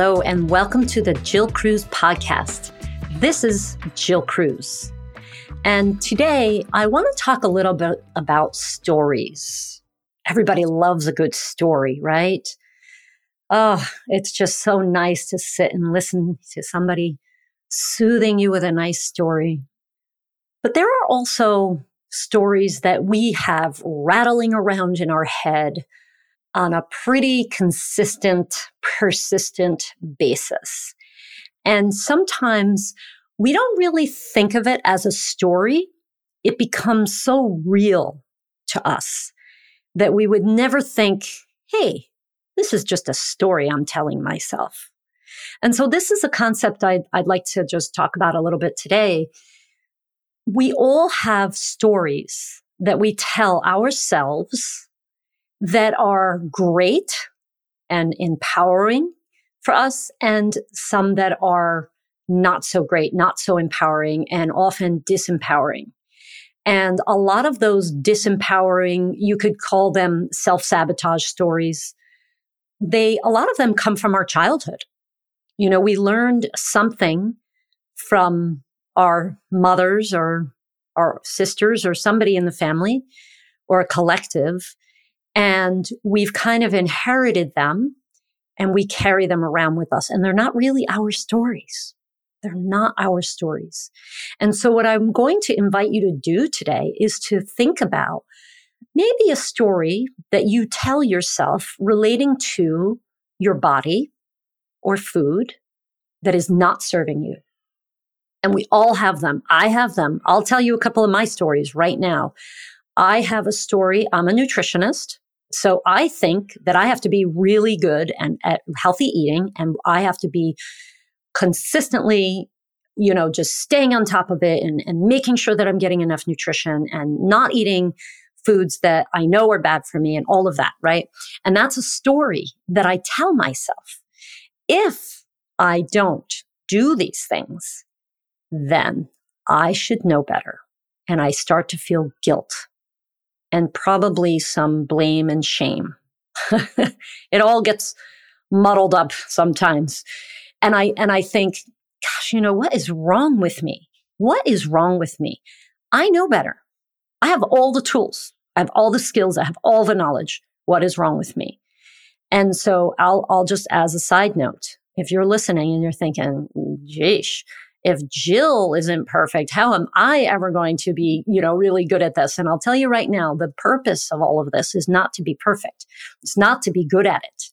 Hello, and welcome to the Jill Cruz podcast. This is Jill Cruz. And today I want to talk a little bit about stories. Everybody loves a good story, right? Oh, it's just so nice to sit and listen to somebody soothing you with a nice story. But there are also stories that we have rattling around in our head on a pretty consistent, persistent basis. And sometimes we don't really think of it as a story. It becomes so real to us that we would never think, hey, this is just a story I'm telling myself. And so this is a concept I'd like to just talk about a little bit today. We all have stories that we tell ourselves that are great and empowering for us, and some that are not so great, not so empowering, and often disempowering. And a lot of those disempowering, you could call them self-sabotage stories. A lot of them come from our childhood. You know, we learned something from our mothers or our sisters or somebody in the family or a collective, and we've kind of inherited them and we carry them around with us. And they're not really our stories. They're not our stories. And so what I'm going to invite you to do today is to think about maybe a story that you tell yourself relating to your body or food that is not serving you. And we all have them. I have them. I'll tell you a couple of my stories right now. I have a story. I'm a nutritionist. So I think that I have to be really good and at healthy eating, and I have to be consistently, you know, just staying on top of it and making sure that I'm getting enough nutrition and not eating foods that I know are bad for me and all of that, right? And that's a story that I tell myself. If I don't do these things, then I should know better. And I start to feel guilt and probably some blame and shame. It all gets muddled up sometimes. And I think, gosh, you know, what is wrong with me? What is wrong with me? I know better. I have all the tools. I have all the skills. I have all the knowledge. What is wrong with me? And so I'll just, as a side note, if you're listening and you're thinking, jeesh, if Jill isn't perfect, how am I ever going to be, you know, really good at this? And I'll tell you right now, the purpose of all of this is not to be perfect. It's not to be good at it.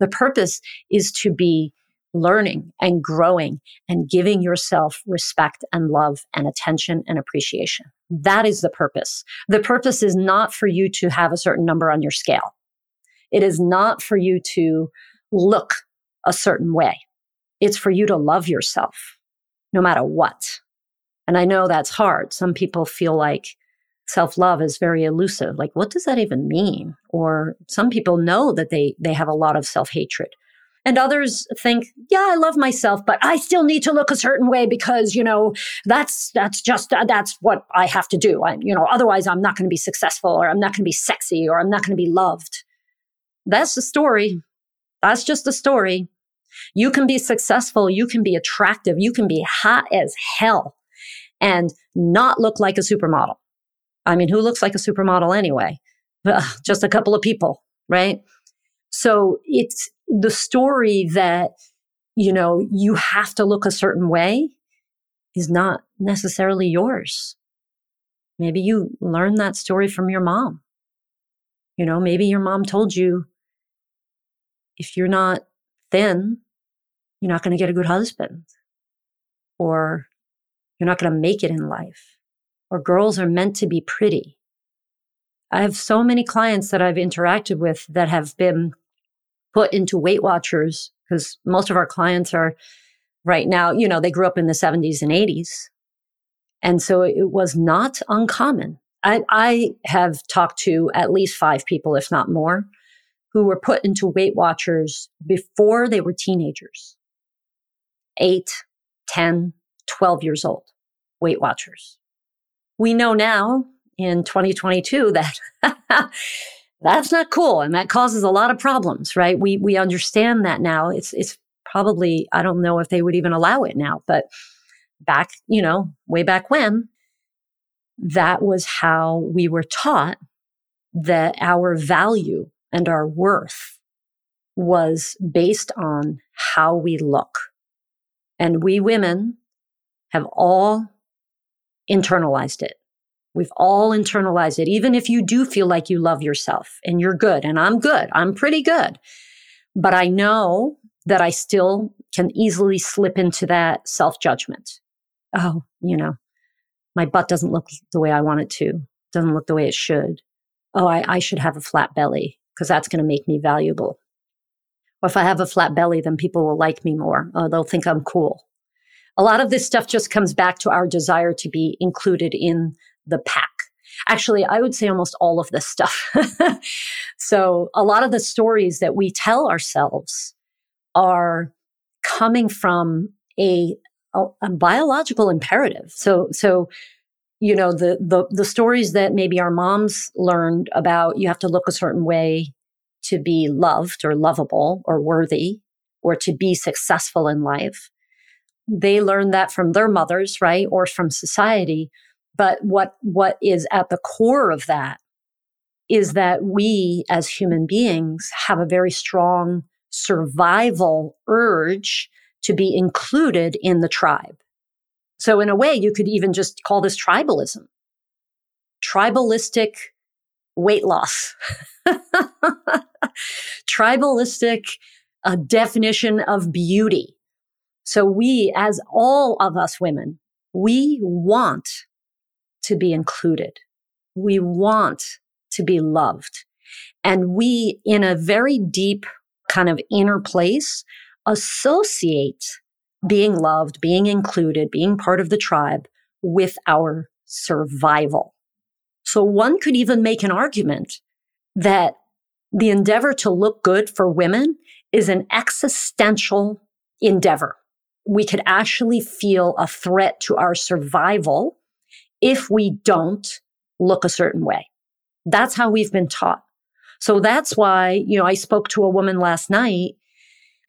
The purpose is to be learning and growing and giving yourself respect and love and attention and appreciation. That is the purpose. The purpose is not for you to have a certain number on your scale. It is not for you to look a certain way. It's for you to love yourself, no matter what. And I know that's hard. Some people feel like self-love is very elusive. Like, what does that even mean? Or some people know that they have a lot of self-hatred. And others think, yeah, I love myself, but I still need to look a certain way because, you know, that's what I have to do. Otherwise I'm not going to be successful, or I'm not going to be sexy, or I'm not going to be loved. That's the story. That's just a story. You can be successful, you can be attractive, you can be hot as hell and not look like a supermodel. I mean, who looks like a supermodel anyway? Just a couple of people, right? So it's the story that, you know, you have to look a certain way is not necessarily yours. Maybe you learned that story from your mom. You know, maybe your mom told you, if you're not thin, you're not going to get a good husband, or you're not going to make it in life, or girls are meant to be pretty. I have so many clients that I've interacted with that have been put into Weight Watchers, because most of our clients are right now, you know, they grew up in the 70s and 80s. And so it was not uncommon. I have talked to at least 5 people, if not more, who were put into Weight Watchers before they were teenagers. 8, 10, 12 years old, Weight Watchers. We know now in 2022 that that's not cool, and that causes a lot of problems, right? We understand that now. It's probably, I don't know if they would even allow it now, but back, you know, way back when, that was how we were taught that our value and our worth was based on how we look. And we women have all internalized it. We've all internalized it. Even if you do feel like you love yourself and you're good, and I'm good, I'm pretty good. But I know that I still can easily slip into that self-judgment. Oh, you know, my butt doesn't look the way I want it to, doesn't look the way it should. Oh, I should have a flat belly because that's going to make me valuable. Or if I have a flat belly, then people will like me more. Oh, they'll think I'm cool. A lot of this stuff just comes back to our desire to be included in the pack. Actually, I would say almost all of this stuff. So a lot of the stories that we tell ourselves are coming from a biological imperative. So you know, the stories that maybe our moms learned about, you have to look a certain way to be loved or lovable or worthy or to be successful in life. They learned that from their mothers, right? Or from society. But what is at the core of that is that we as human beings have a very strong survival urge to be included in the tribe. So in a way, you could even just call this tribalism, tribalistic weight loss, tribalistic definition of beauty. So we, as all of us women, we want to be included. We want to be loved. And we, in a very deep kind of inner place, associate being loved, being included, being part of the tribe with our survival. So one could even make an argument that the endeavor to look good for women is an existential endeavor. We could actually feel a threat to our survival if we don't look a certain way. That's how we've been taught. So that's why, you know, I spoke to a woman last night.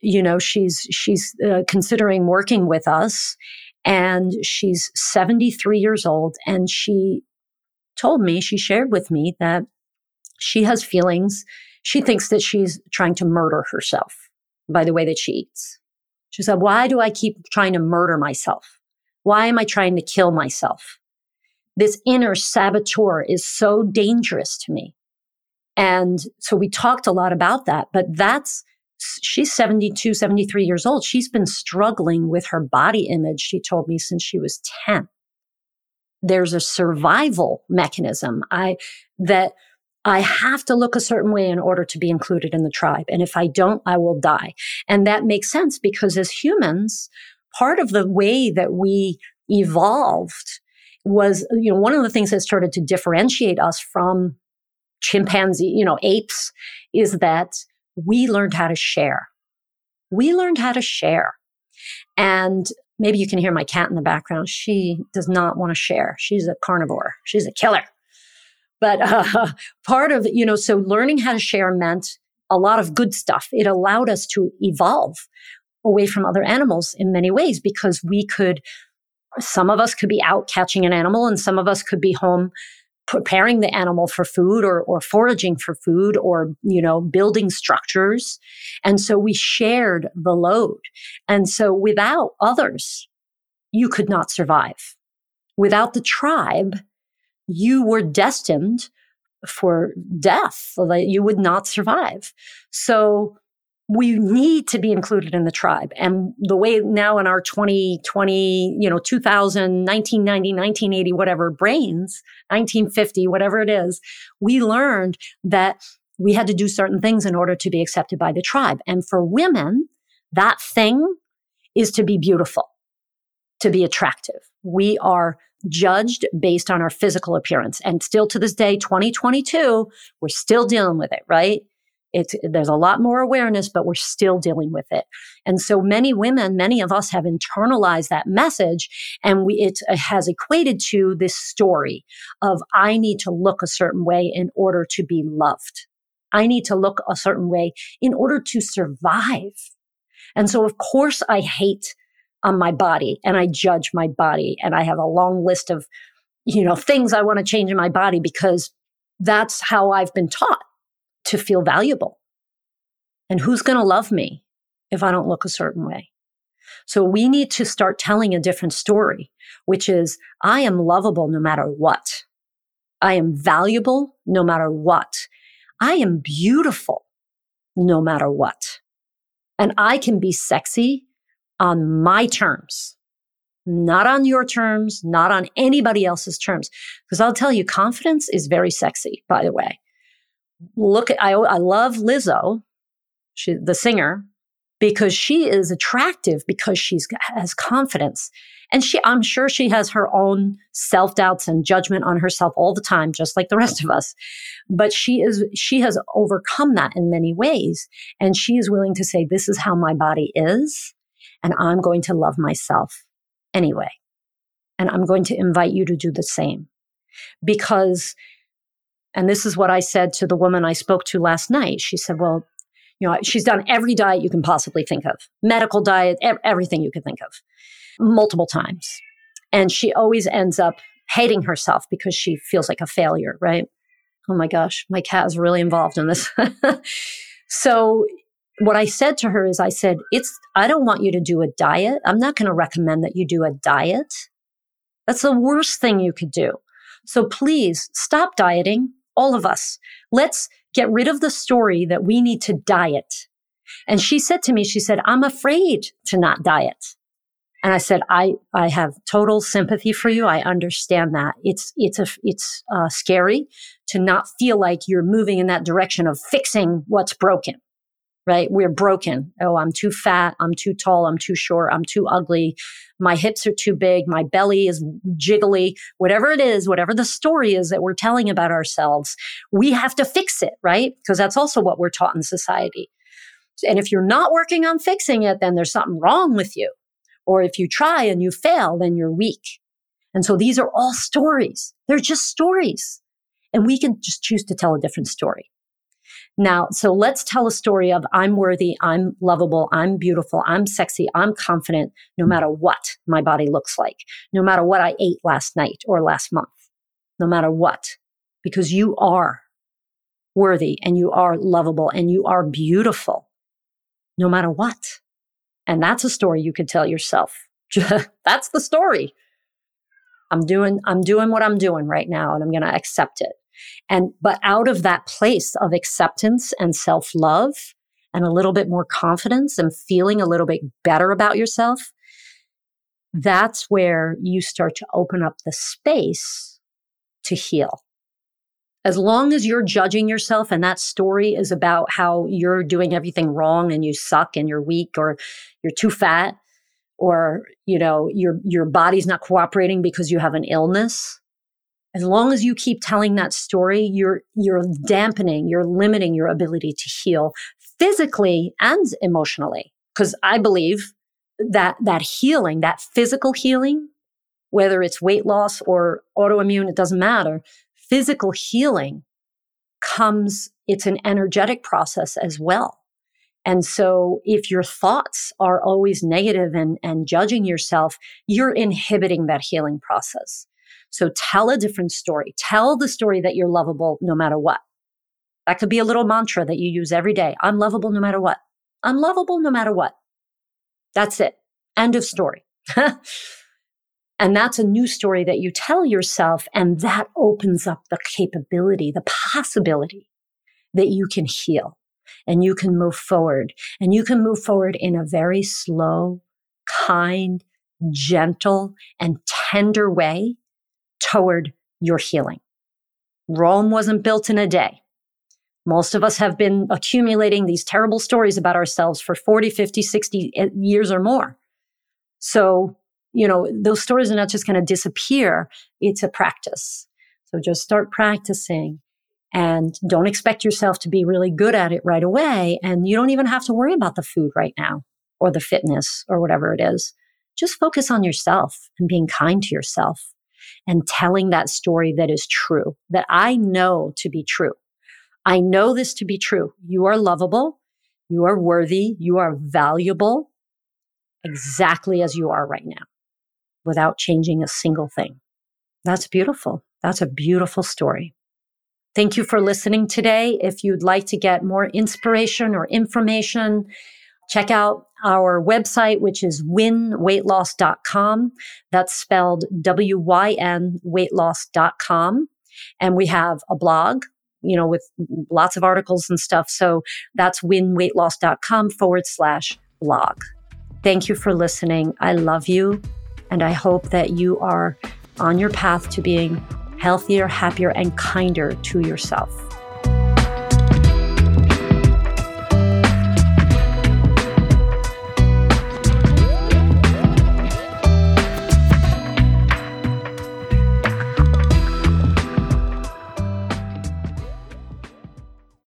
You know, she's considering working with us, and she's 73 years old. And she told me, she shared with me that she has feelings. She thinks that she's trying to murder herself by the way that she eats. She said, why do I keep trying to murder myself? Why am I trying to kill myself? This inner saboteur is so dangerous to me. And so we talked a lot about that, but she's 72, 73 years old. She's been struggling with her body image, she told me, since she was 10. There's a survival mechanism that I have to look a certain way in order to be included in the tribe. And if I don't, I will die. And that makes sense because as humans, part of the way that we evolved was, you know, one of the things that started to differentiate us from chimpanzee, you know, apes, is that we learned how to share. We learned how to share. And maybe you can hear my cat in the background. She does not want to share. She's a carnivore. She's a killer. But part of, you know, so learning how to share meant a lot of good stuff. It allowed us to evolve away from other animals in many ways because we could, some of us could be out catching an animal and some of us could be home preparing the animal for food or foraging for food or, you know, building structures. And so we shared the load. And so without others, you could not survive. Without the tribe, you were destined for death, so that you would not survive. So we need to be included in the tribe. And the way now in our 2020, you know, 2000, 1990, 1980, whatever brains, 1950, whatever it is, we learned that we had to do certain things in order to be accepted by the tribe. And for women, that thing is to be beautiful, to be attractive. We are judged based on our physical appearance. And still to this day, 2022, we're still dealing with it, right? There's a lot more awareness, but we're still dealing with it. And so many women, many of us have internalized that message, and it has equated to this story of I need to look a certain way in order to be loved. I need to look a certain way in order to survive. And so, of course, I hate on my body and I judge my body. And I have a long list of, things I want to change in my body because that's how I've been taught to feel valuable. And who's going to love me if I don't look a certain way? So we need to start telling a different story, which is I am lovable no matter what. I am valuable no matter what. I am beautiful no matter what. And I can be sexy on my terms, not on your terms, not on anybody else's terms. Because I'll tell you, confidence is very sexy, by the way. Look, I love Lizzo, the singer, because she is attractive because she has confidence. And I'm sure she has her own self-doubts and judgment on herself all the time, just like the rest of us. But she has overcome that in many ways. And she is willing to say, this is how my body is, and I'm going to love myself anyway. And I'm going to invite you to do the same. Because, and this is what I said to the woman I spoke to last night. She said, well, she's done every diet you can possibly think of, medical diet, everything you can think of, multiple times. And she always ends up hating herself because she feels like a failure, right? Oh my gosh, my cat is really involved in this. So what I said to her is I don't want you to do a diet. I'm not going to recommend that you do a diet. That's the worst thing you could do. So please stop dieting, all of us. Let's get rid of the story that we need to diet. And she said to me, I'm afraid to not diet. And I said, I have total sympathy for you. I understand that. It's scary to not feel like you're moving in that direction of fixing what's broken, right? We're broken. Oh, I'm too fat. I'm too tall. I'm too short. I'm too ugly. My hips are too big. My belly is jiggly. Whatever it is, whatever the story is that we're telling about ourselves, we have to fix it, right? Because that's also what we're taught in society. And if you're not working on fixing it, then there's something wrong with you. Or if you try and you fail, then you're weak. And so these are all stories. They're just stories. And we can just choose to tell a different story. Now, so let's tell a story of I'm worthy, I'm lovable, I'm beautiful, I'm sexy, I'm confident, no matter what my body looks like, no matter what I ate last night or last month, no matter what, because you are worthy and you are lovable and you are beautiful, no matter what. And that's a story you could tell yourself. That's the story. I'm doing what I'm doing right now, and I'm going to accept it. But out of that place of acceptance and self-love and a little bit more confidence and feeling a little bit better about yourself, that's where you start to open up the space to heal. As long as you're judging yourself and that story is about how you're doing everything wrong and you suck and you're weak or you're too fat or, your body's not cooperating because you have an illness. As long as you keep telling that story, you're dampening, you're limiting your ability to heal physically and emotionally. Because I believe that healing, that physical healing, whether it's weight loss or autoimmune, it doesn't matter. Physical healing it's an energetic process as well. And so if your thoughts are always negative and judging yourself, you're inhibiting that healing process. So tell a different story. Tell the story that you're lovable no matter what. That could be a little mantra that you use every day. I'm lovable no matter what. I'm lovable no matter what. That's it. End of story. And that's a new story that you tell yourself, and that opens up the capability, the possibility that you can heal and you can move forward. And you can move forward in a very slow, kind, gentle, and tender way toward your healing. Rome wasn't built in a day. Most of us have been accumulating these terrible stories about ourselves for 40, 50, 60 years or more. So, those stories are not just going to disappear. It's a practice. So just start practicing and don't expect yourself to be really good at it right away. And you don't even have to worry about the food right now or the fitness or whatever it is. Just focus on yourself and being kind to yourself and telling that story that is true, that I know to be true. I know this to be true. You are lovable. You are worthy. You are valuable exactly as you are right now without changing a single thing. That's beautiful. That's a beautiful story. Thank you for listening today. If you'd like to get more inspiration or information, check out our website, which is winweightloss.com. That's spelled W-Y-N, weightloss.com. And we have a blog, with lots of articles and stuff. So that's winweightloss.com/blog. Thank you for listening. I love you. And I hope that you are on your path to being healthier, happier, and kinder to yourself.